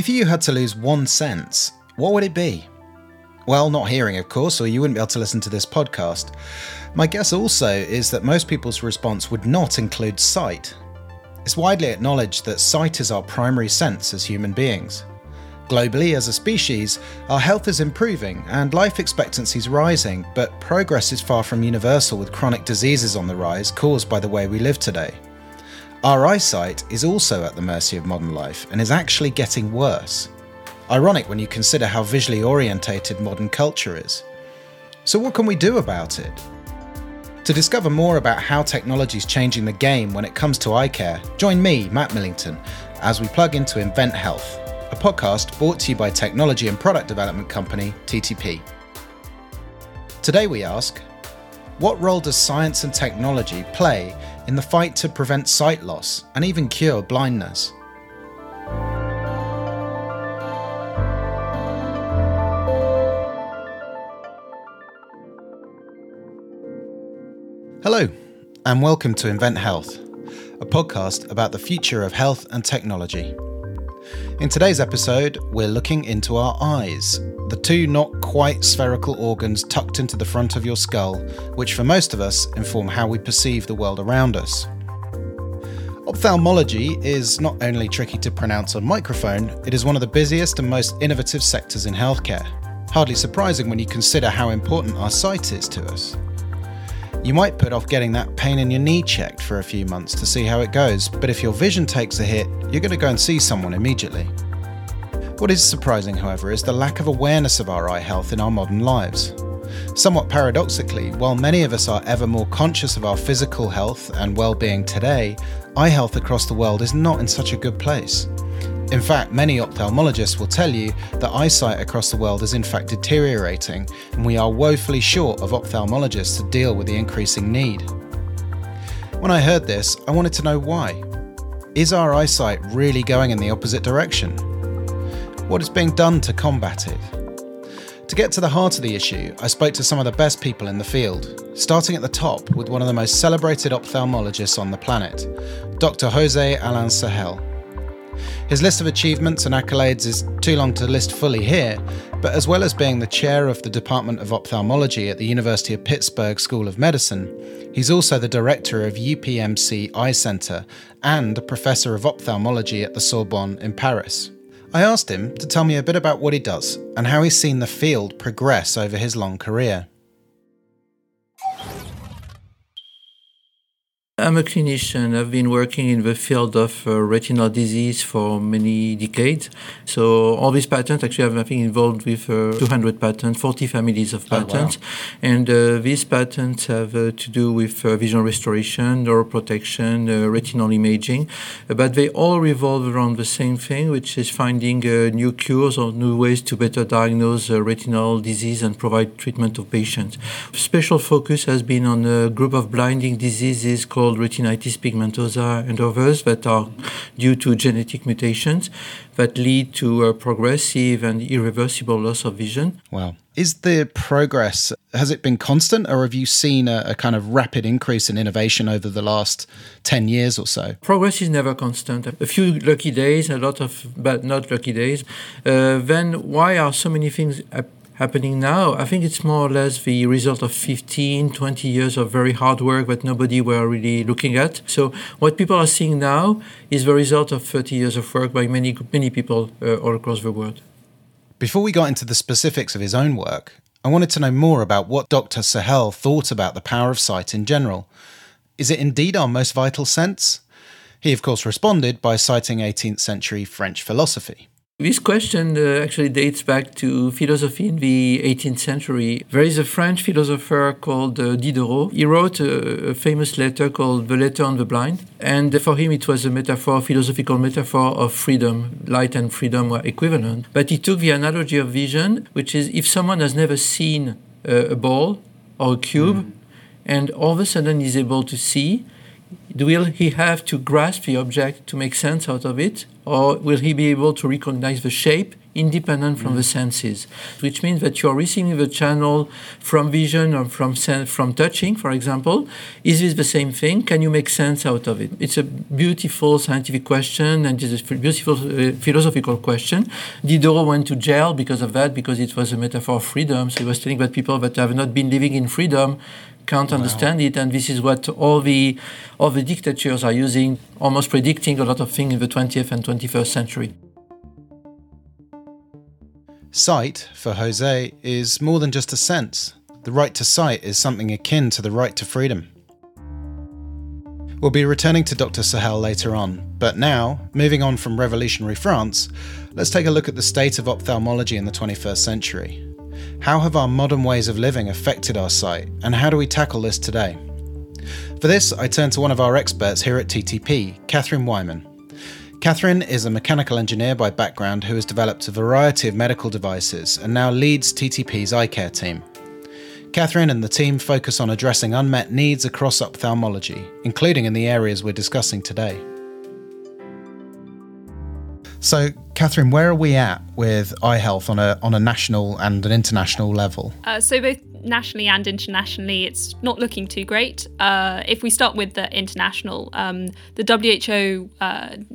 If you had to lose one sense, what would it be? Well, not hearing, of course, or you wouldn't be able to listen to this podcast. My guess also is that most people's response would not include sight. It's widely acknowledged that sight is our primary sense as human beings. Globally, as a species, our health is improving and life expectancy is rising, but progress is far from universal, with chronic diseases on the rise caused by the way we live today. Our eyesight is also at the mercy of modern life and is actually getting worse. Ironic when you consider how visually orientated modern culture is. So what can we do about it? To discover more about how technology is changing the game when it comes to eye care, join me, Matt Millington, as we plug into Invent Health, a podcast brought to you by technology and product development company TTP. Today we ask, what role does science and technology play in the fight to prevent sight loss and even cure blindness? Hello, and welcome to Invent Health, a podcast about the future of health and technology. In today's episode, we're looking into our eyes, the two not quite spherical organs tucked into the front of your skull, which for most of us inform how we perceive the world around us. Ophthalmology is not only tricky to pronounce on microphone, it is one of the busiest and most innovative sectors in healthcare, hardly surprising when you consider how important our sight is to us. You might put off getting that pain in your knee checked for a few months to see how it goes, but if your vision takes a hit, you're going to go and see someone immediately. What is surprising, however, is the lack of awareness of our eye health in our modern lives. Somewhat paradoxically, while many of us are ever more conscious of our physical health and well-being today, eye health across the world is not in such a good place. In fact, many ophthalmologists will tell you that eyesight across the world is in fact deteriorating, and we are woefully short of ophthalmologists to deal with the increasing need. When I heard this, I wanted to know why. Is our eyesight really going in the opposite direction? What is being done to combat it? To get to the heart of the issue, I spoke to some of the best people in the field, starting at the top with one of the most celebrated ophthalmologists on the planet, Dr. Jose-Alain Sahel. His list of achievements and accolades is too long to list fully here, but as well as being the chair of the Department of Ophthalmology at the University of Pittsburgh School of Medicine, he's also the director of UPMC Eye Center and a professor of ophthalmology at the Sorbonne in Paris. I asked him to tell me a bit about what he does and how he's seen the field progress over his long career. I'm a clinician. I've been working in the field of retinal disease for many decades. So all these patents, actually I've been involved with 200 patents, 40 families of patents. Oh, wow. And these patents have to do with vision restoration, neuroprotection, retinal imaging. But they all revolve around the same thing, which is finding new cures or new ways to better diagnose retinal disease and provide treatment of patients. Special focus has been on a group of blinding diseases called Retinitis pigmentosa and others that are due to genetic mutations that lead to a progressive and irreversible loss of vision. Wow. Is the progress, has it been constant, or have you seen a kind of rapid increase in innovation over the last 10 years or so? Progress is never constant. A few lucky days, a lot of but not lucky days. Then why are so many things happening now? I think it's more or less the result of 15, 20 years of very hard work that nobody were really looking at. So what people are seeing now is the result of 30 years of work by many people all across the world. Before we got into the specifics of his own work, I wanted to know more about what Dr. Sahel thought about the power of sight in general. Is it indeed our most vital sense? He, of course, responded by citing 18th century French philosophy. This question actually dates back to philosophy in the 18th century. There is a French philosopher called Diderot. He wrote a famous letter called The Letter on the Blind. And for him, it was a metaphor, a philosophical metaphor of freedom. Light and freedom were equivalent. But he took the analogy of vision, which is if someone has never seen a ball or a cube, and all of a sudden is able to see, will he have to grasp the object to make sense out of it? Or will he be able to recognize the shape independent from the senses, which means that you're receiving the channel from vision or from touching, for example. Is this the same thing? Can you make sense out of it? It's a beautiful scientific question, and it's a beautiful philosophical question. Diderot went to jail because of that, because it was a metaphor of freedom. So he was telling that people that have not been living in freedom can't understand it, and this is what all the dictatures are using, almost predicting a lot of things in the 20th and 21st century. Sight, for Jose, is more than just a sense. The right to sight is something akin to the right to freedom. We'll be returning to Dr. Sahel later on, but now, moving on from revolutionary France, let's take a look at the state of ophthalmology in the 21st century. How have our modern ways of living affected our sight, and how do we tackle this today? For this, I turn to one of our experts here at TTP, Catherine Wyman. Catherine is a mechanical engineer by background who has developed a variety of medical devices and now leads TTP's eye care team. Catherine and the team focus on addressing unmet needs across ophthalmology, including in the areas we're discussing today. So, Catherine, where are we at with eye health on a national and an international level? So both nationally and internationally, it's not looking too great. If we start with the international, the WHO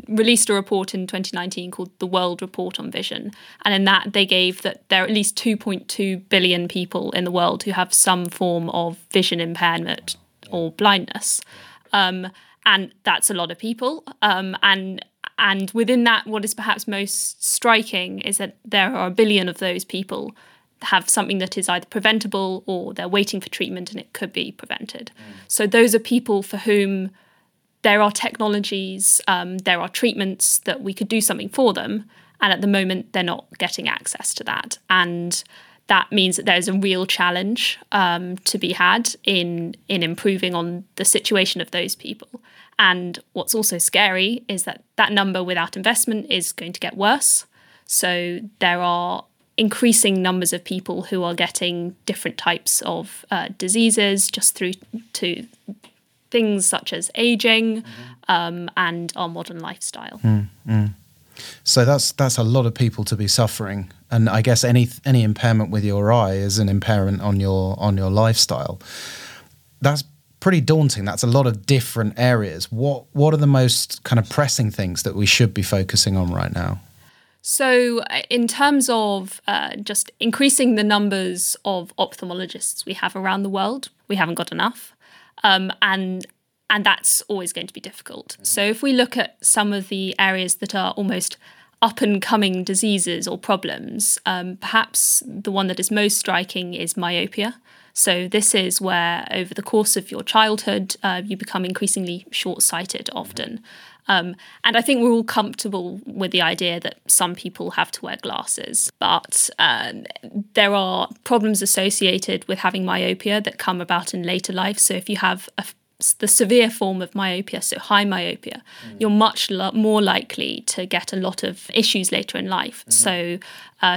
released a report in 2019 called the World Report on Vision. And in that, they gave that there are at least 2.2 billion people in the world who have some form of vision impairment or blindness. And that's a lot of people. And within that, what is perhaps most striking is that there are 1 billion of those people have something that is either preventable or they're waiting for treatment and it could be prevented. So those are people for whom there are technologies, there are treatments that we could do something for them. And at the moment, they're not getting access to that. And that means that there's a real challenge to be had in improving on the situation of those people. And what's also scary is that number without investment is going to get worse. So there are increasing numbers of people who are getting different types of diseases just through to things such as aging and our modern lifestyle. So that's a lot of people to be suffering, and I guess any impairment with your eye is an impairment on your lifestyle. That's pretty daunting. That's a lot of different areas. What are the most kind of pressing things that we should be focusing on right now? So in terms of just increasing the numbers of ophthalmologists we have around the world, we haven't got enough, and that's always going to be difficult. So if we look at some of the areas that are almost up-and-coming diseases or problems, perhaps the one that is most striking is myopia. So this is where over the course of your childhood, you become increasingly short-sighted often. And I think we're all comfortable with the idea that some people have to wear glasses, but there are problems associated with having myopia that come about in later life. So if you have the severe form of myopia, so high myopia, you're much more likely to get a lot of issues later in life. So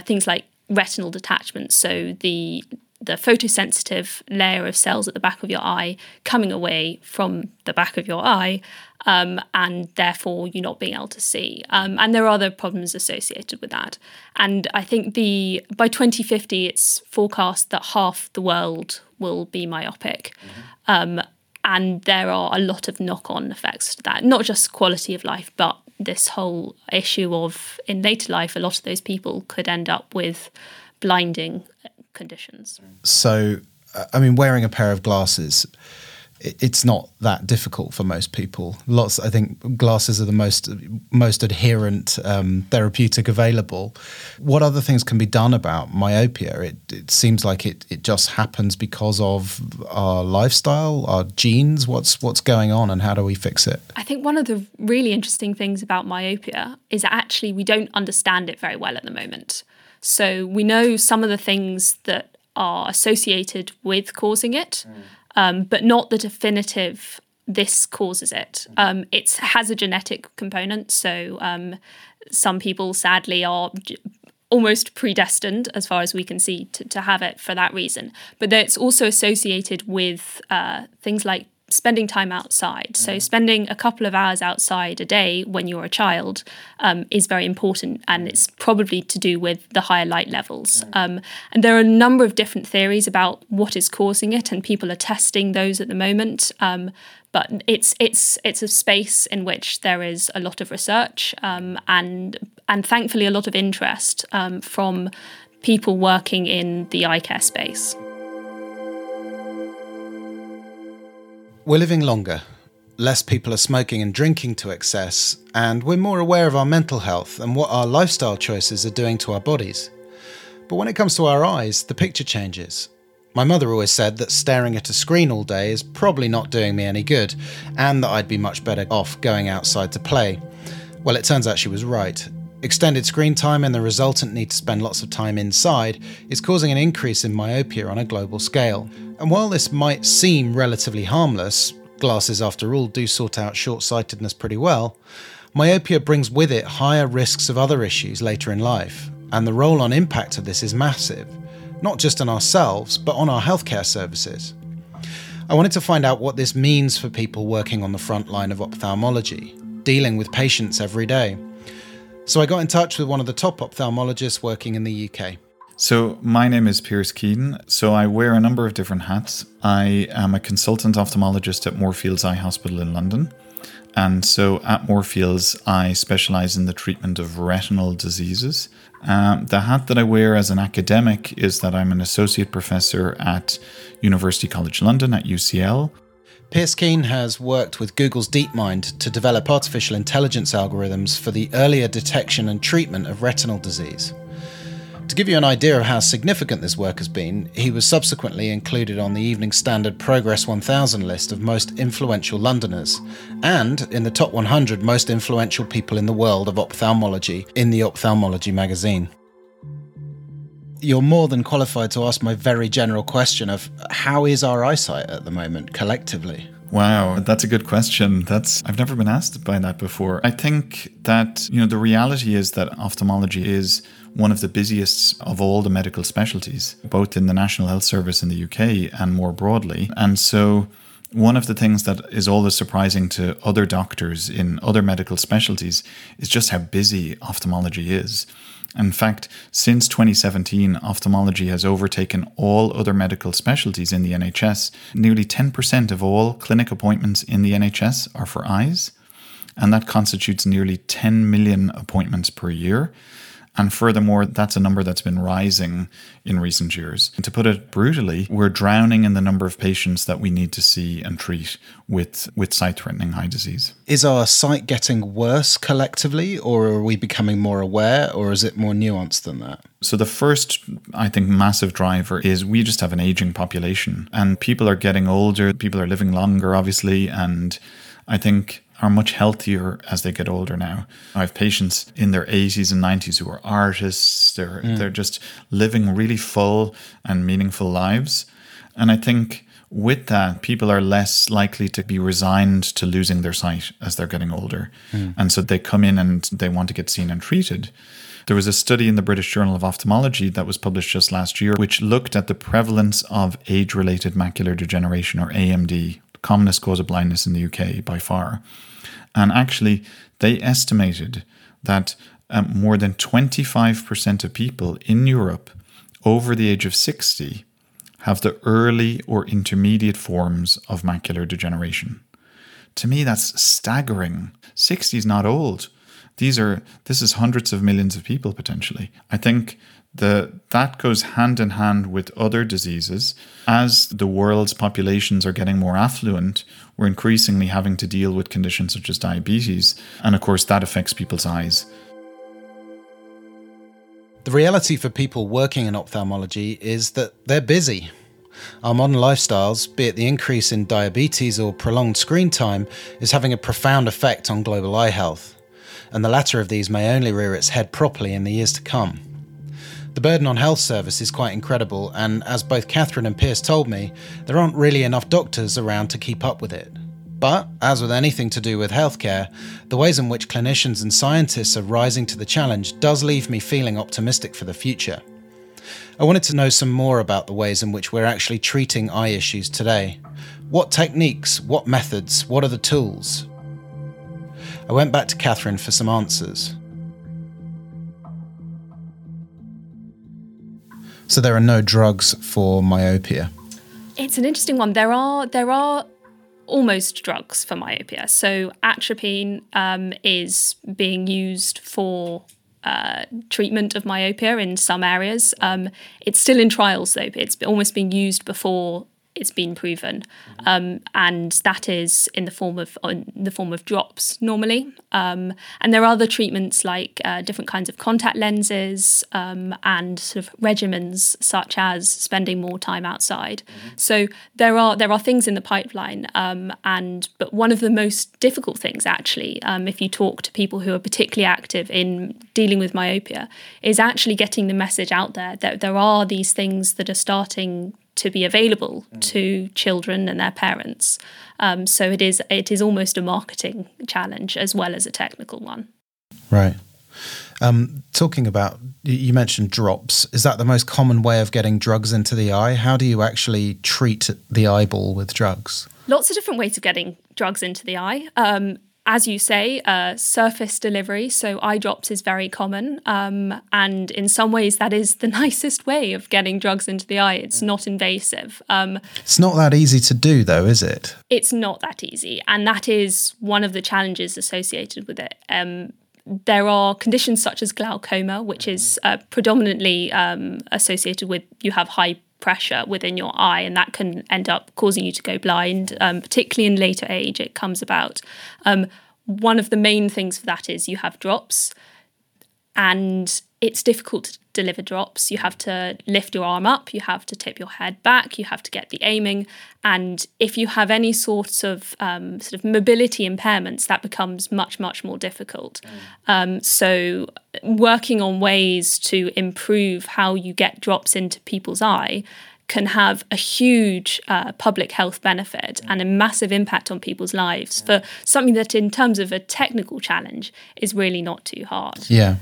things like retinal detachment, so the photosensitive layer of cells at the back of your eye coming away from the back of your eye, and therefore you not being able to see. And there are other problems associated with that. And I think by 2050, it's forecast that half the world will be myopic. And there are a lot of knock-on effects to that, not just quality of life, but this whole issue of in later life, a lot of those people could end up with blinding conditions. So, I mean, wearing a pair of glasses, it's not that difficult for most people. I think glasses are the most adherent therapeutic available. What other things can be done about myopia? It seems like it just happens because of our lifestyle, our genes. What's going on and how do we fix it? I think one of the really interesting things about myopia is that actually we don't understand it very well at the moment. So we know some of the things that are associated with causing it, but not the definitive, this causes it. It has a genetic component, so some people sadly are almost predestined, as far as we can see, to have it for that reason. But it's also associated with things like spending time outside. So spending a couple of hours outside a day when you're a child is very important, and it's probably to do with the higher light levels. And there are a number of different theories about what is causing it, and people are testing those at the moment. But it's a space in which there is a lot of research and thankfully a lot of interest from people working in the eye care space. We're living longer, less people are smoking and drinking to excess, and we're more aware of our mental health and what our lifestyle choices are doing to our bodies. But when it comes to our eyes, the picture changes. My mother always said that staring at a screen all day is probably not doing me any good, and that I'd be much better off going outside to play. Well, it turns out she was right. Extended screen time and the resultant need to spend lots of time inside is causing an increase in myopia on a global scale. And while this might seem relatively harmless, glasses after all do sort out short-sightedness pretty well, myopia brings with it higher risks of other issues later in life, and the role on impact of this is massive, not just on ourselves, but on our healthcare services. I wanted to find out what this means for people working on the front line of ophthalmology, dealing with patients every day. So I got in touch with one of the top ophthalmologists working in the UK. So my name is Pearse Keane. So I wear a number of different hats. I am a consultant ophthalmologist at Moorfields Eye Hospital in London. And so at Moorfields, I specialise in the treatment of retinal diseases. The hat that I wear as an academic is that I'm an associate professor at University College London at UCL. Pearse Keane has worked with Google's DeepMind to develop artificial intelligence algorithms for the earlier detection and treatment of retinal disease. To give you an idea of how significant this work has been, he was subsequently included on the Evening Standard Progress 1000 list of most influential Londoners, and in the top 100 most influential people in the world of ophthalmology in the Ophthalmology magazine. You're more than qualified to ask my very general question of how is our eyesight at the moment collectively? Wow, that's a good question. I've never been asked by that before. I think that, the reality is that ophthalmology is one of the busiest of all the medical specialties, both in the National Health Service in the UK and more broadly. And so one of the things that is always surprising to other doctors in other medical specialties is just how busy ophthalmology is. In fact, since 2017, ophthalmology has overtaken all other medical specialties in the NHS. Nearly 10% of all clinic appointments in the NHS are for eyes, and that constitutes nearly 10 million appointments per year. And furthermore, that's a number that's been rising in recent years. And to put it brutally, we're drowning in the number of patients that we need to see and treat with sight-threatening eye disease. Is our sight getting worse collectively, or are we becoming more aware, or is it more nuanced than that? So the first, I think, massive driver is we just have an aging population, and people are getting older, people are living longer, obviously, and I think are much healthier as they get older now. I have patients in their 80s and 90s who are artists. They're just living really full and meaningful lives. And I think with that, people are less likely to be resigned to losing their sight as they're getting older. And so they come in and they want to get seen and treated. There was a study in the British Journal of Ophthalmology that was published just last year, which looked at the prevalence of age-related macular degeneration, or AMD, commonest cause of blindness in the UK by far. And actually, they estimated that more than 25% of people in Europe over the age of 60 have the early or intermediate forms of macular degeneration. To me, that's staggering. 60 is not old. This is hundreds of millions of people potentially. I think that goes hand in hand with other diseases. As the world's populations are getting more affluent, we're increasingly having to deal with conditions such as diabetes. And of course, that affects people's eyes. The reality for people working in ophthalmology is that they're busy. Our modern lifestyles, be it the increase in diabetes or prolonged screen time, is having a profound effect on global eye health. And the latter of these may only rear its head properly in the years to come. The burden on health service is quite incredible, and as both Catherine and Pearse told me, there aren't really enough doctors around to keep up with it. But, as with anything to do with healthcare, the ways in which clinicians and scientists are rising to the challenge does leave me feeling optimistic for the future. I wanted to know some more about the ways in which we're actually treating eye issues today. What techniques, what methods, what are the tools? I went back to Catherine for some answers. So there are no drugs for myopia? It's an interesting one. There are almost drugs for myopia. So atropine is being used for treatment of myopia in some areas. It's still in trials, though. It's almost being used before it's been proven, and that is in the form of drops normally. And there are other treatments like different kinds of contact lenses and sort of regimens such as spending more time outside. Mm-hmm. So there are things in the pipeline, but one of the most difficult things actually, if you talk to people who are particularly active in dealing with myopia, is actually getting the message out there that there are these things that are starting to be available to children and their parents. So it is almost a marketing challenge as well as a technical one. Right. Talking about, you mentioned drops. Is that the most common way of getting drugs into the eye? How do you actually treat the eyeball with drugs? Lots of different ways of getting drugs into the eye. As you say, surface delivery, so eye drops is very common, and in some ways that is the nicest way of getting drugs into the eye. It's not invasive. It's not that easy to do though, is it? It's not that easy, and that is one of the challenges associated with it. There are conditions such as glaucoma, which is predominantly associated with you have high pressure within your eye, and that can end up causing you to go blind, particularly in later age it comes about. One of the main things for that is you have drops, and it's difficult to deliver drops. You have to lift your arm up, you have to tip your head back, you have to get the aiming, and if you have any sort of mobility impairments, that becomes much, much more difficult. So working on ways to improve how you get drops into people's eye can have a huge public health benefit and a massive impact on people's lives for something that, in terms of a technical challenge, is really not too hard. Yeah.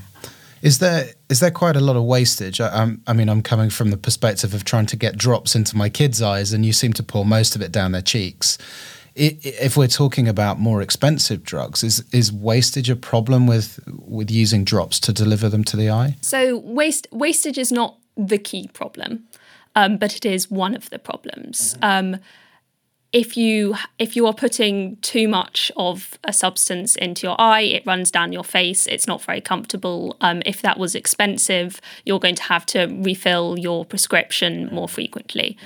Is there quite a lot of wastage? I'm coming from the perspective of trying to get drops into my kids' eyes, and you seem to pour most of it down their cheeks. If we're talking about more expensive drugs, is wastage a problem with using drops to deliver them to the eye? So wastage is not the key problem, but it is one of the problems. Mm-hmm. If you are putting too much of a substance into your eye, it runs down your face. It's not very comfortable. If that was expensive, you're going to have to refill your prescription more frequently.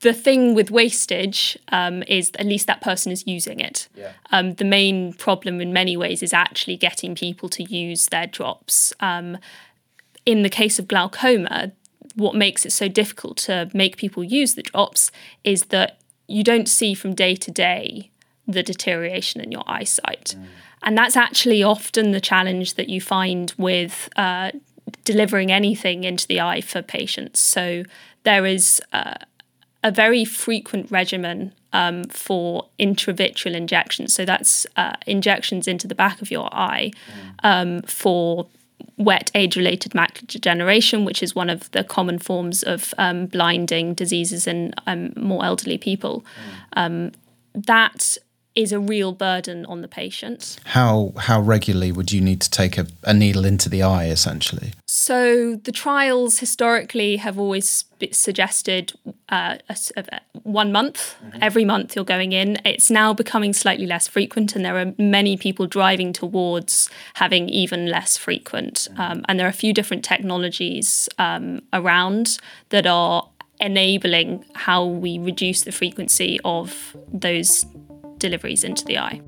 The thing with wastage is at least that person is using it. Yeah. The main problem in many ways is actually getting people to use their drops. In the case of glaucoma, what makes it so difficult to make people use the drops is that you don't see from day to day the deterioration in your eyesight. And that's actually often the challenge that you find with delivering anything into the eye for patients. So there is a very frequent regimen for intravitreal injections. So that's injections into the back of your eye for wet age-related macular degeneration, which is one of the common forms of blinding diseases in more elderly people. That is a real burden on the patient. How regularly would you need to take a needle into the eye, essentially? So the trials historically have always suggested 1 month. Mm-hmm. Every month you're going in. It's now becoming slightly less frequent, and there are many people driving towards having even less frequent. And there are a few different technologies around that are enabling how we reduce the frequency of those deliveries into the eye.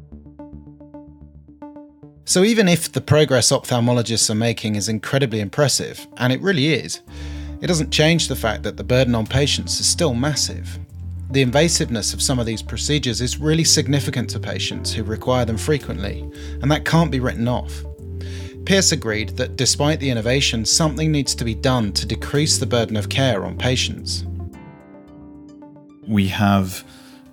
So even if the progress ophthalmologists are making is incredibly impressive, and it really is, it doesn't change the fact that the burden on patients is still massive. The invasiveness of some of these procedures is really significant to patients who require them frequently, and that can't be written off. Pearse agreed that despite the innovation, something needs to be done to decrease the burden of care on patients. We have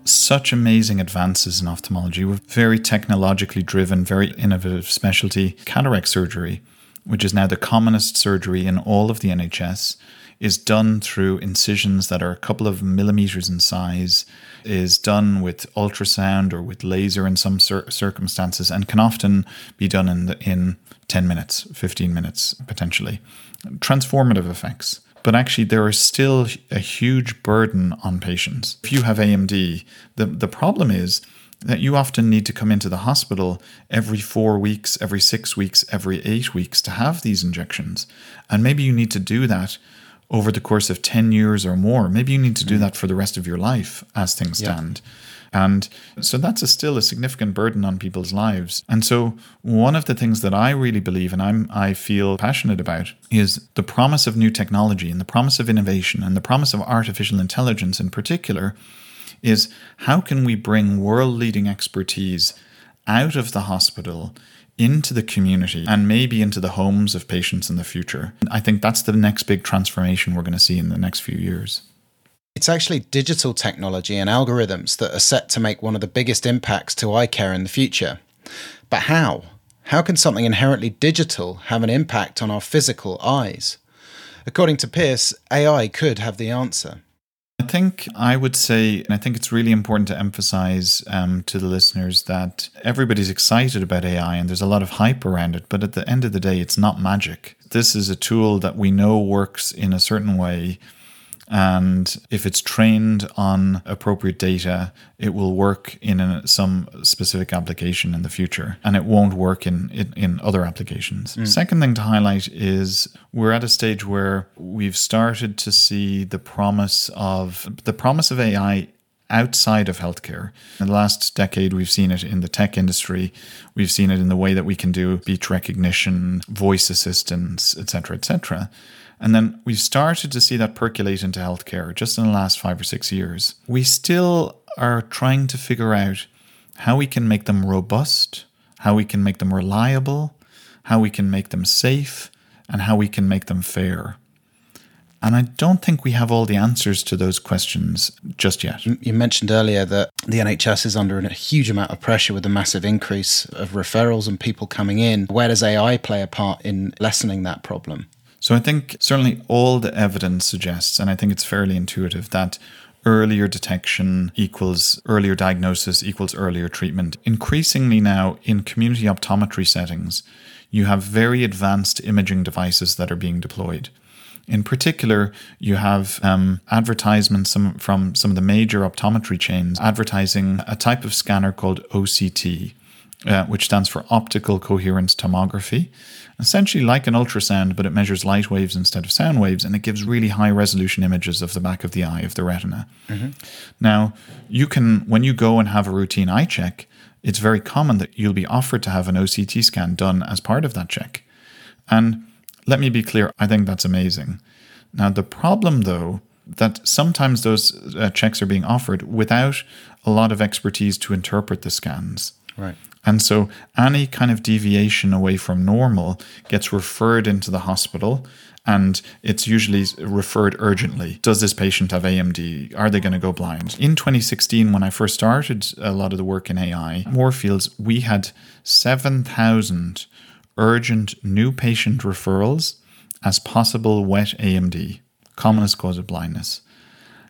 such amazing advances in ophthalmology with very technologically driven, very innovative specialty, cataract surgery. which is now the commonest surgery in all of the NHS, is done through incisions that are a couple of millimeters in size, is done with ultrasound or with laser in some circumstances, and can often be done in 10 minutes, 15 minutes, potentially. Transformative effects. But actually, there is still a huge burden on patients. If you have AMD, the problem is that you often need to come into the hospital every 4 weeks, every 6 weeks, every 8 weeks to have these injections. And maybe you need to do that over the course of 10 years or more. Maybe you need to do that for the rest of your life as things stand. And so that's still a significant burden on people's lives. And so one of the things that I really believe and I feel passionate about is the promise of new technology and the promise of innovation and the promise of artificial intelligence in particular is how can we bring world-leading expertise out of the hospital into the community and maybe into the homes of patients in the future. I think that's the next big transformation we're going to see in the next few years. It's actually digital technology and algorithms that are set to make one of the biggest impacts to eye care in the future. But how? How can something inherently digital have an impact on our physical eyes? According to Pearse, AI could have the answer. I think I would say, and I think it's really important to emphasize to the listeners that everybody's excited about AI and there's a lot of hype around it, but at the end of the day, it's not magic. This is a tool that we know works in a certain way, and if it's trained on appropriate data, it will work in some specific application in the future, and it won't work in other applications. Second thing to highlight is we're at a stage where we've started to see the promise of AI outside of healthcare. In the last decade, we've seen it in the tech industry. We've seen it in the way that we can do speech recognition, voice assistance, etc., etc. And then we've started to see that percolate into healthcare just in the last 5 or 6 years. We still are trying to figure out how we can make them robust, how we can make them reliable, how we can make them safe, and how we can make them fair. And I don't think we have all the answers to those questions just yet. You mentioned earlier that the NHS is under a huge amount of pressure with the massive increase of referrals and people coming in. Where does AI play a part in lessening that problem? So I think certainly all the evidence suggests, and I think it's fairly intuitive, that earlier detection equals earlier diagnosis equals earlier treatment. Increasingly now in community optometry settings, you have very advanced imaging devices that are being deployed. In particular, you have advertisements from some of the major optometry chains advertising a type of scanner called OCT, which stands for Optical Coherence Tomography. Essentially like an ultrasound, but it measures light waves instead of sound waves, and it gives really high resolution images of the back of the eye, of the retina. Mm-hmm. Now, when you go and have a routine eye check, it's very common that you'll be offered to have an OCT scan done as part of that check. And let me be clear, I think that's amazing. Now, the problem, though, that sometimes those checks are being offered without a lot of expertise to interpret the scans. Right. And so any kind of deviation away from normal gets referred into the hospital, and it's usually referred urgently. Does this patient have AMD? Are they going to go blind? In 2016, when I first started a lot of the work in AI, Moorfields, we had 7,000 urgent new patient referrals as possible wet AMD, commonest cause of blindness.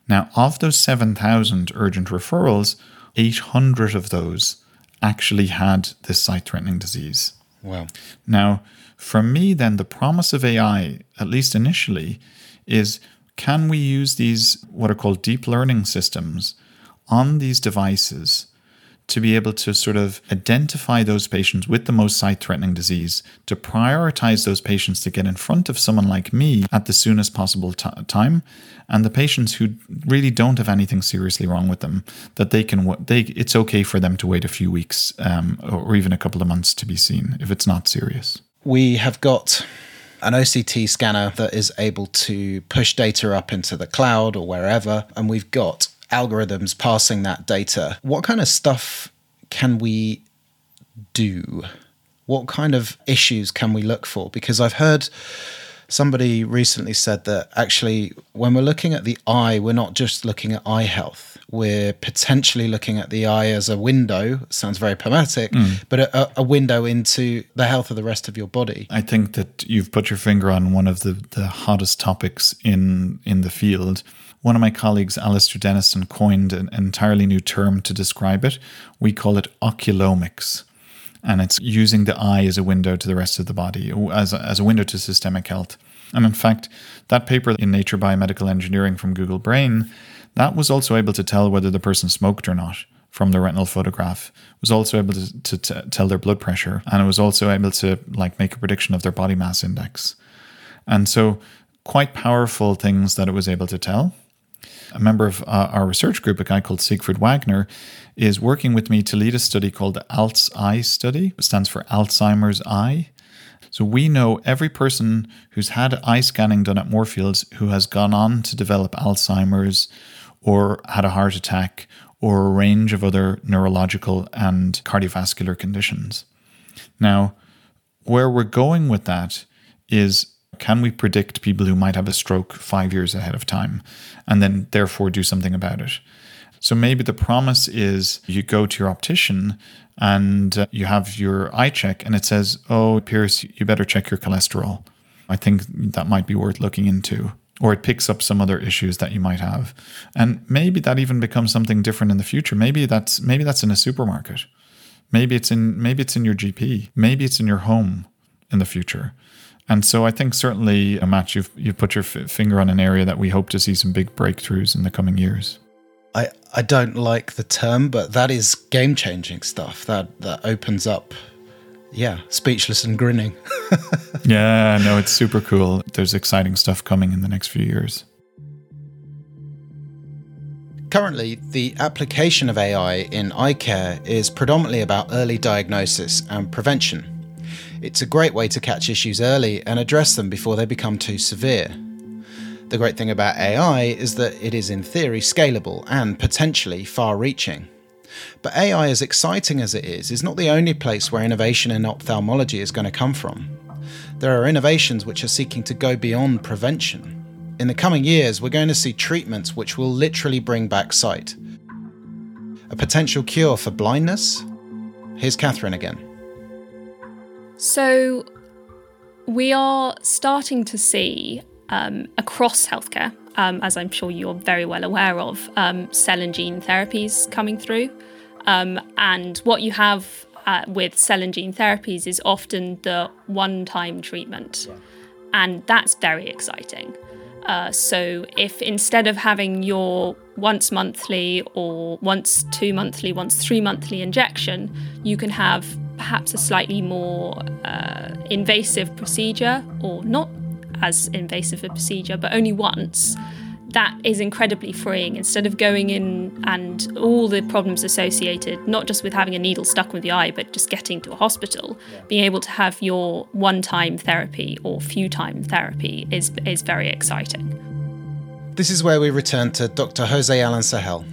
Now, of those 7,000 urgent referrals, 800 of those actually had this sight-threatening disease. Wow. Now, for me then, the promise of AI, at least initially, is can we use these what are called deep learning systems on these devices to be able to sort of identify those patients with the most sight-threatening disease, to prioritize those patients to get in front of someone like me at the soonest possible time, and the patients who really don't have anything seriously wrong with them, that it's okay for them to wait a few weeks or even a couple of months to be seen if it's not serious. We have got an OCT scanner that is able to push data up into the cloud or wherever, and we've got algorithms passing that data. What kind of stuff can we do? What kind of issues can we look for? Because I've heard somebody recently said that actually when we're looking at the eye, we're not just looking at eye health. We're potentially looking at the eye as a window. Sounds very poetic, but a window into the health of the rest of your body. I think that you've put your finger on one of the hottest topics in the field. One of my colleagues, Alistair Dennison, coined an entirely new term to describe it. We call it oculomics. And it's using the eye as a window to the rest of the body, as a window to systemic health. And in fact, that paper in Nature Biomedical Engineering from Google Brain, that was also able to tell whether the person smoked or not from the retinal photograph. It was also able to tell their blood pressure. And it was also able to make a prediction of their body mass index. And so quite powerful things that it was able to tell. A member of our research group, a guy called Siegfried Wagner, is working with me to lead a study called the AlzEye Study. It stands for Alzheimer's Eye. So we know every person who's had eye scanning done at Moorfields who has gone on to develop Alzheimer's or had a heart attack or a range of other neurological and cardiovascular conditions. Now, where we're going with that is, can we predict people who might have a stroke 5 years ahead of time and then therefore do something about it? So maybe the promise is you go to your optician and you have your eye check and it says, oh, Pearse, you better check your cholesterol. I think that might be worth looking into. Or it picks up some other issues that you might have. And maybe that even becomes something different in the future. Maybe that's in a supermarket. Maybe it's in your GP. Maybe it's in your home in the future. And so I think certainly, Matt, you've put your finger on an area that we hope to see some big breakthroughs in the coming years. I don't like the term, but that is game-changing stuff. That opens up, speechless and grinning. Yeah, no, it's super cool. There's exciting stuff coming in the next few years. Currently, the application of AI in eye care is predominantly about early diagnosis and prevention. It's a great way to catch issues early and address them before they become too severe. The great thing about AI is that it is in theory scalable and potentially far-reaching. But AI, as exciting as it is not the only place where innovation in ophthalmology is going to come from. There are innovations which are seeking to go beyond prevention. In the coming years, we're going to see treatments which will literally bring back sight. A potential cure for blindness? Here's Catherine again. So we are starting to see across healthcare, as I'm sure you're very well aware of, cell and gene therapies coming through. And what you have with cell and gene therapies is often the one-time treatment. Yeah. And that's very exciting. So if instead of having your once monthly or once 2 monthly, once 3 monthly injection, you can have perhaps a slightly more invasive procedure, or not as invasive a procedure, but only once, that is incredibly freeing. Instead of going in and all the problems associated, not just with having a needle stuck with the eye, but just getting to a hospital, being able to have your one-time therapy or few-time therapy is very exciting. This is where we return to Dr. Jose-Alain Sahel.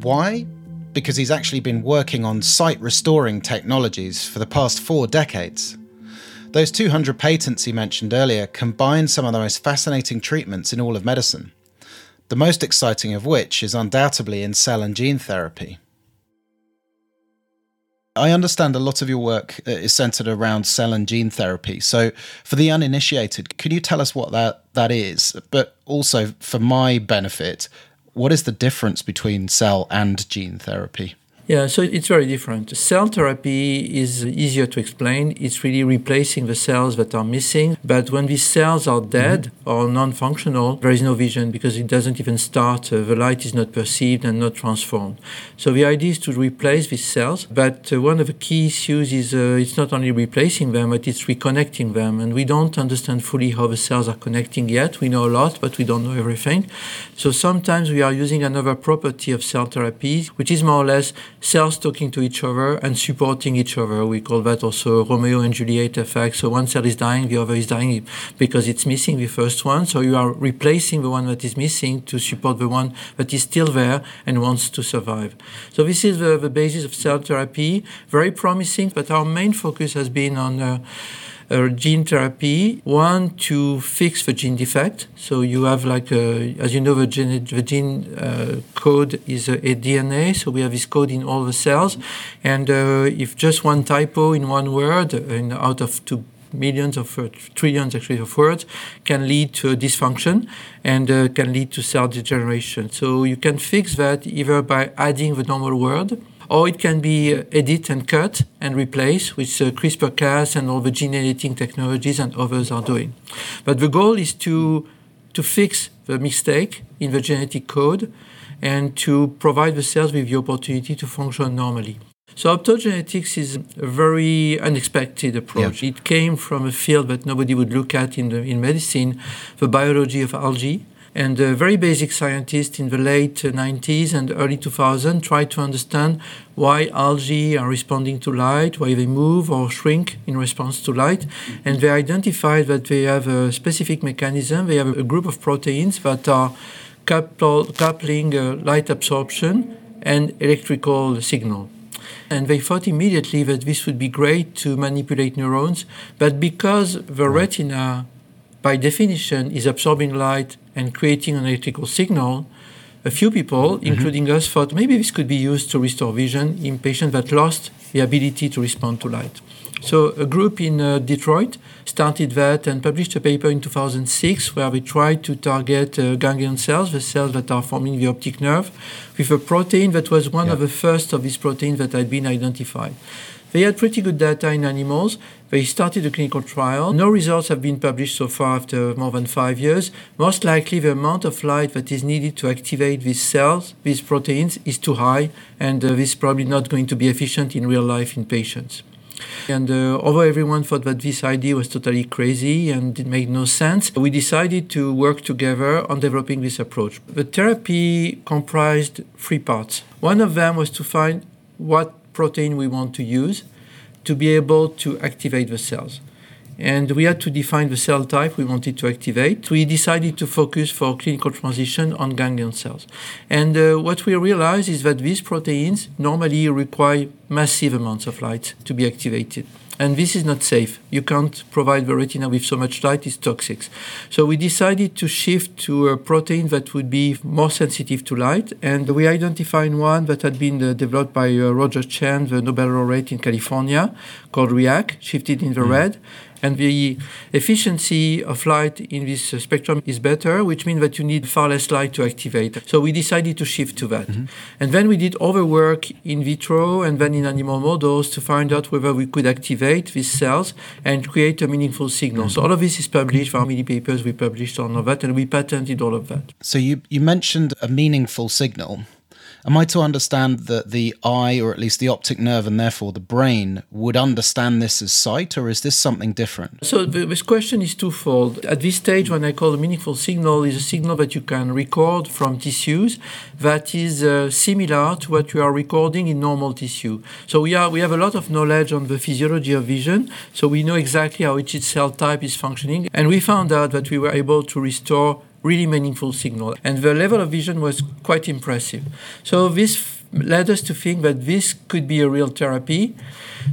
Why? Because he's actually been working on sight-restoring technologies for the past 4 decades. Those 200 patents he mentioned earlier combine some of the most fascinating treatments in all of medicine, the most exciting of which is undoubtedly in cell and gene therapy. I understand a lot of your work is centered around cell and gene therapy. So for the uninitiated, could you tell us what that is? But also, for my benefit, what is the difference between cell and gene therapy? Yeah, so it's very different. Cell therapy is easier to explain. It's really replacing the cells that are missing. But when these cells are dead or non-functional, there is no vision because it doesn't even start. The light is not perceived and not transformed. So the idea is to replace these cells. But one of the key issues is it's not only replacing them, but it's reconnecting them. And we don't understand fully how the cells are connecting yet. We know a lot, but we don't know everything. So sometimes we are using another property of cell therapy, which is more or less cells talking to each other and supporting each other. We call that also Romeo and Juliet effect. So one cell is dying, the other is dying because it's missing the first one. So you are replacing the one that is missing to support the one that is still there and wants to survive. So this is the basis of cell therapy. Very promising, but our main focus has been on gene therapy, one to fix the gene defect. So you have as you know, the gene code is a DNA. So we have this code in all the cells. And if just one typo in one word, and out of two millions of trillions actually of words, can lead to dysfunction and can lead to cell degeneration. So you can fix that either by adding the normal word, or it can be edit and cut and replace, which CRISPR-Cas and all the gene editing technologies and others are doing. But the goal is to fix the mistake in the genetic code and to provide the cells with the opportunity to function normally. So optogenetics is a very unexpected approach. Yeah. It came from a field that nobody would look at in medicine, the biology of algae. And a very basic scientist in the late 90s and early 2000s tried to understand why algae are responding to light, why they move or shrink in response to light. And they identified that they have a specific mechanism. They have a group of proteins that are coupling light absorption and electrical signal. And they thought immediately that this would be great to manipulate neurons, but because the retina, by definition, is absorbing light and creating an electrical signal, a few people, including us, thought maybe this could be used to restore vision in patients that lost the ability to respond to light. So a group in Detroit started that and published a paper in 2006 where we tried to target ganglion cells, the cells that are forming the optic nerve, with a protein that was one of the first of these proteins that had been identified. They had pretty good data in animals. They started a clinical trial. No results have been published so far after more than 5 years. Most likely the amount of light that is needed to activate these cells, these proteins, is too high, and this is probably not going to be efficient in real life in patients. And although everyone thought that this idea was totally crazy and it made no sense, we decided to work together on developing this approach. The therapy comprised three parts. One of them was to find what protein we want to use to be able to activate the cells. And we had to define the cell type we wanted to activate. We decided to focus for clinical transition on ganglion cells. And what we realized is that these proteins normally require massive amounts of light to be activated. And this is not safe. You can't provide the retina with so much light, it's toxic. So we decided to shift to a protein that would be more sensitive to light. And we identified one that had been developed by Roger Chen, the Nobel laureate in California, called REAC, shifted infrared. And the efficiency of light in this spectrum is better, which means that you need far less light to activate. So we decided to shift to that. And then we did other work in vitro and then in animal models to find out whether we could activate these cells and create a meaningful signal. So all of this is published. There are many papers we published on all that, and we patented all of that. So you mentioned a meaningful signal. Am I to understand that the eye, or at least the optic nerve, and therefore the brain, would understand this as sight, or is this something different? So this question is twofold. At this stage, when I call a meaningful signal, is a signal that you can record from tissues that is similar to what you are recording in normal tissue. So we have a lot of knowledge on the physiology of vision, so we know exactly how each cell type is functioning, and we found out that we were able to restore really meaningful signal. And the level of vision was quite impressive. So this led us to think that this could be a real therapy.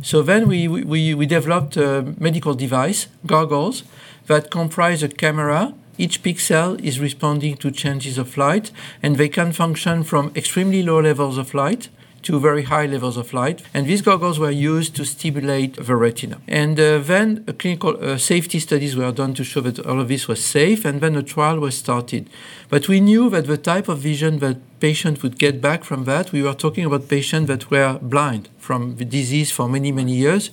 So then we developed a medical device, goggles, that comprise a camera. Each pixel is responding to changes of light, and they can function from extremely low levels of light to very high levels of light. And these goggles were used to stimulate the retina. And then clinical safety studies were done to show that all of this was safe, and then a trial was started. But we knew that the type of vision that patient would get back from that, we were talking about patients that were blind from the disease for many, many years,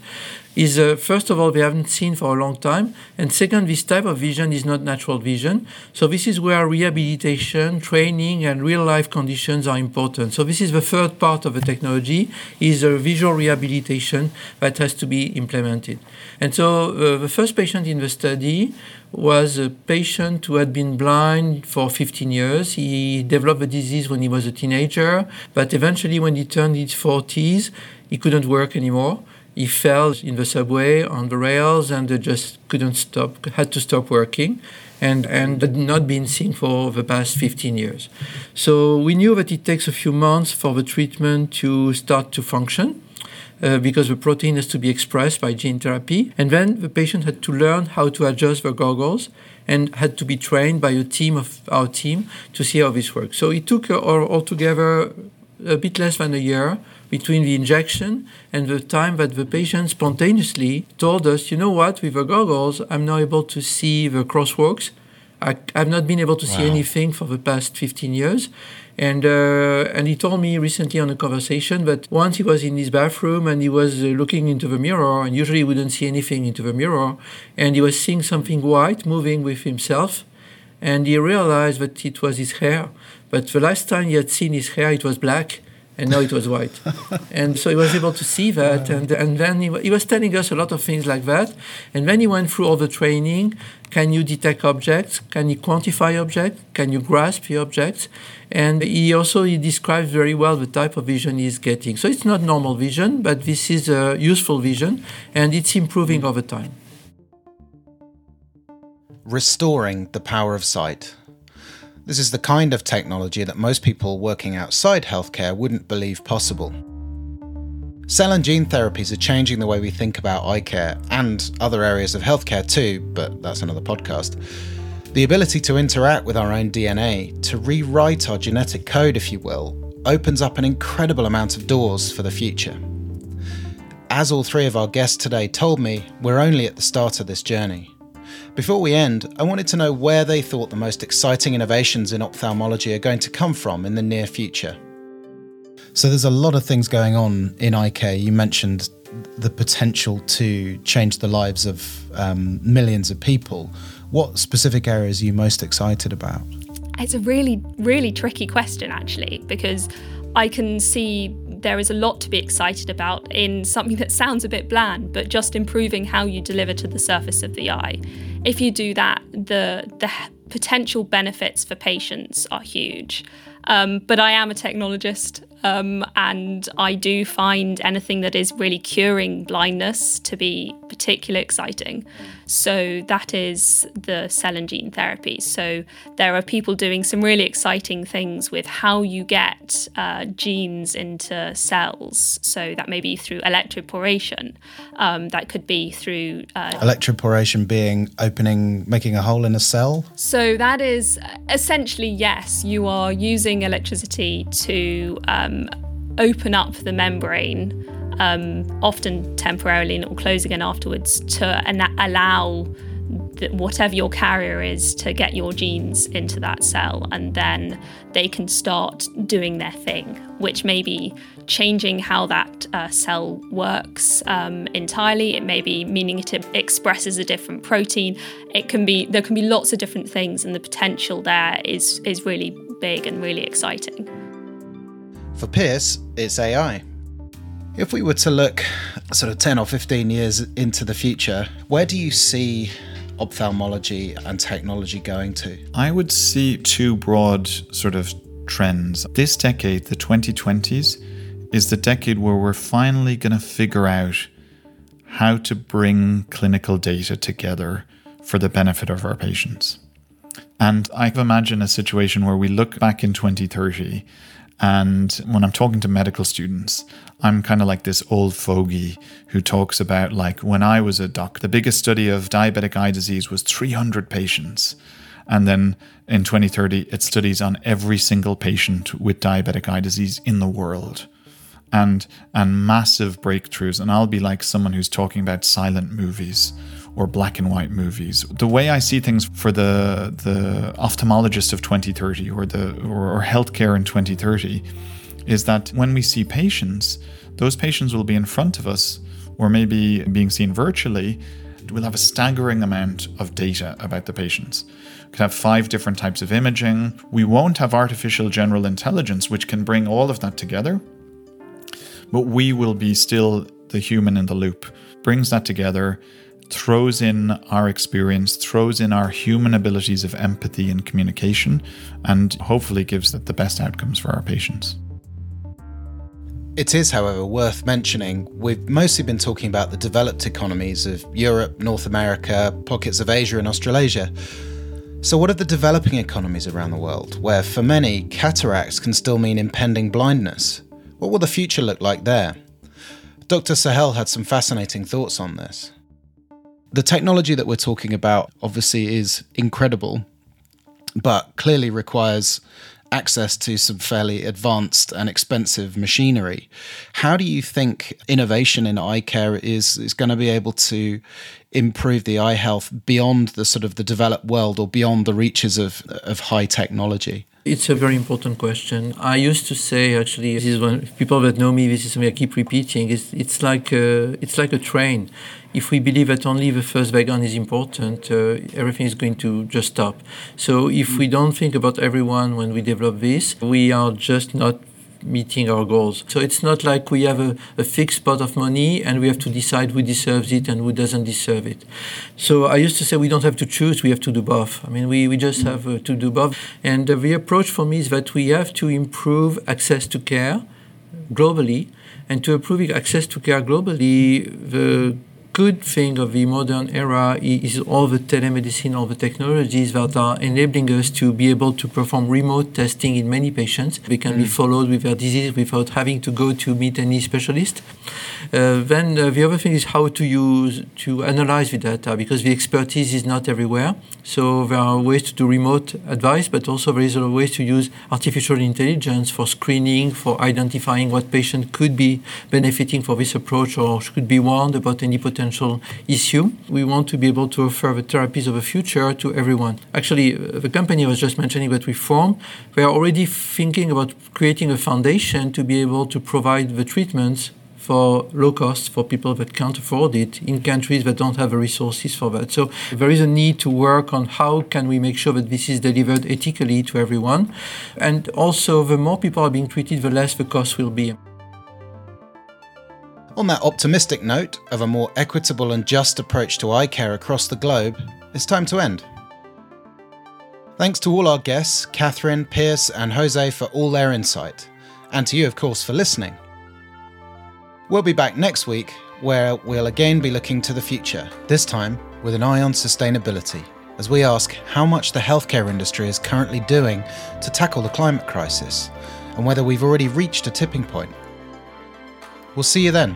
is first of all, they haven't seen for a long time. And second, this type of vision is not natural vision. So this is where rehabilitation, training, and real-life conditions are important. So this is the third part of the technology, is a visual rehabilitation that has to be implemented. And so the first patient in the study was a patient who had been blind for 15 years. He developed the disease when he was a teenager, but eventually when he turned his 40s, he couldn't work anymore. He fell in the subway, on the rails, and just couldn't stop, had to stop working, and had not been seen for the past 15 years. So we knew that it takes a few months for the treatment to start to function. because the protein has to be expressed by gene therapy. And then the patient had to learn how to adjust the goggles and had to be trained by a team of our team to see how this works. So it took altogether a bit less than a year between the injection and the time that the patient spontaneously told us, you know what, with the goggles, I'm now able to see the crosswalks. I've not been able to see anything for the past 15 years. And he told me recently on a conversation that once he was in his bathroom and he was looking into the mirror, and usually he wouldn't see anything into the mirror, and he was seeing something white moving with himself, and he realized that it was his hair. But the last time he had seen his hair, it was black, and now it was white. And so he was able to see that. And then he was telling us a lot of things like that. And then he went through all the training. Can you detect objects? Can you quantify objects? Can you grasp the objects? And he describes very well the type of vision he's getting. So it's not normal vision, but this is a useful vision, and it's improving over time. Restoring the power of sight. This is the kind of technology that most people working outside healthcare wouldn't believe possible. Cell and gene therapies are changing the way we think about eye care and other areas of healthcare too, but that's another podcast. The ability to interact with our own DNA, to rewrite our genetic code, if you will, opens up an incredible amount of doors for the future. As all three of our guests today told me, we're only at the start of this journey. Before we end, I wanted to know where they thought the most exciting innovations in ophthalmology are going to come from in the near future. So there's a lot of things going on in eye care. You mentioned the potential to change the lives of millions of people. What specific areas are you most excited about? It's a really, really tricky question, actually, because I can see there is a lot to be excited about in something that sounds a bit bland, but just improving how you deliver to the surface of the eye. If you do that, the potential benefits for patients are huge. But I am a technologist, and I do find anything that is really curing blindness to be particularly exciting. So that is the cell and gene therapy. So there are people doing some really exciting things with how you get genes into cells. So that may be through electroporation. That could be through... electroporation being making a hole in a cell? So that is essentially, yes, you are using electricity to open up the membrane, often temporarily, not closing in afterwards, to allow whatever your carrier is to get your genes into that cell, and then they can start doing their thing, which may be changing how that cell works entirely. It may be meaning it expresses a different protein. There can be lots of different things, and the potential there is really big and really exciting. For Pearse, it's AI. If we were to look sort of 10 or 15 years into the future, where do you see ophthalmology and technology going to? I would see two broad sort of trends. This decade, the 2020s, is the decade where we're finally going to figure out how to bring clinical data together for the benefit of our patients. And I imagine a situation where we look back in 2030, and when I'm talking to medical students, I'm kind of like this old fogey who talks about, like, when I was a doc, the biggest study of diabetic eye disease was 300 patients. And then in 2030, it studies on every single patient with diabetic eye disease in the world and massive breakthroughs. And I'll be like someone who's talking about silent movies or black and white movies. The way I see things for the ophthalmologist of 2030 or healthcare in 2030 is that when we see patients, those patients will be in front of us or maybe being seen virtually. We'll have a staggering amount of data about the patients. We could have 5 different types of imaging. We won't have artificial general intelligence, which can bring all of that together, but we will be still the human in the loop, brings that together, throws in our experience, throws in our human abilities of empathy and communication, and hopefully gives the best outcomes for our patients. It is, however, worth mentioning, we've mostly been talking about the developed economies of Europe, North America, pockets of Asia and Australasia. So what of the developing economies around the world, where for many, cataracts can still mean impending blindness? What will the future look like there? Dr. Sahel had some fascinating thoughts on this. The technology that we're talking about obviously is incredible, but clearly requires access to some fairly advanced and expensive machinery. How do you think innovation in eye care is going to be able to improve the eye health beyond the sort of the developed world or beyond the reaches of high technology? It's a very important question. I used to say, actually, this is one, people that know me, this is something I keep repeating. It's like a train. If we believe that only the first wagon is important, everything is going to just stop. So if we don't think about everyone when we develop this, we are just not meeting our goals. So it's not like we have a fixed pot of money and we have to decide who deserves it and who doesn't deserve it. So I used to say we don't have to choose, we have to do both. I mean, we just have to do both. And the approach for me is that we have to improve access to care globally. And to improve access to care globally, the good thing of the modern era is all the telemedicine, all the technologies that are enabling us to be able to perform remote testing in many patients. They can be followed with their disease without having to go to meet any specialist. Then the other thing is how to analyze the data, because the expertise is not everywhere. So there are ways to do remote advice, but also there is a ways to use artificial intelligence for screening, for identifying what patient could be benefiting from this approach or could be warned about any potential issue. We want to be able to offer the therapies of the future to everyone. Actually, the company I was just mentioning that we formed, they are already thinking about creating a foundation to be able to provide the treatments for low cost for people that can't afford it in countries that don't have the resources for that. So there is a need to work on how can we make sure that this is delivered ethically to everyone. And also, the more people are being treated, the less the cost will be. On that optimistic note of a more equitable and just approach to eye care across the globe, it's time to end. Thanks to all our guests, Catherine, Pearse and Jose, for all their insight. And to you, of course, for listening. We'll be back next week, where we'll again be looking to the future, this time with an eye on sustainability, as we ask how much the healthcare industry is currently doing to tackle the climate crisis, and whether we've already reached a tipping point. We'll see you then.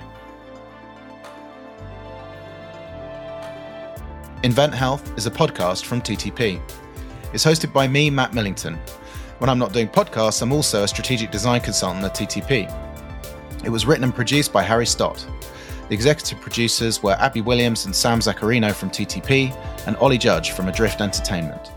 Invent Health is a podcast from TTP. It's hosted by me, Matt Millington. When I'm not doing podcasts, I'm also a strategic design consultant at TTP. It was written and produced by Harry Stott. The executive producers were Abby Williams and Sam Zaccarino from TTP and Ollie Judge from Adrift Entertainment.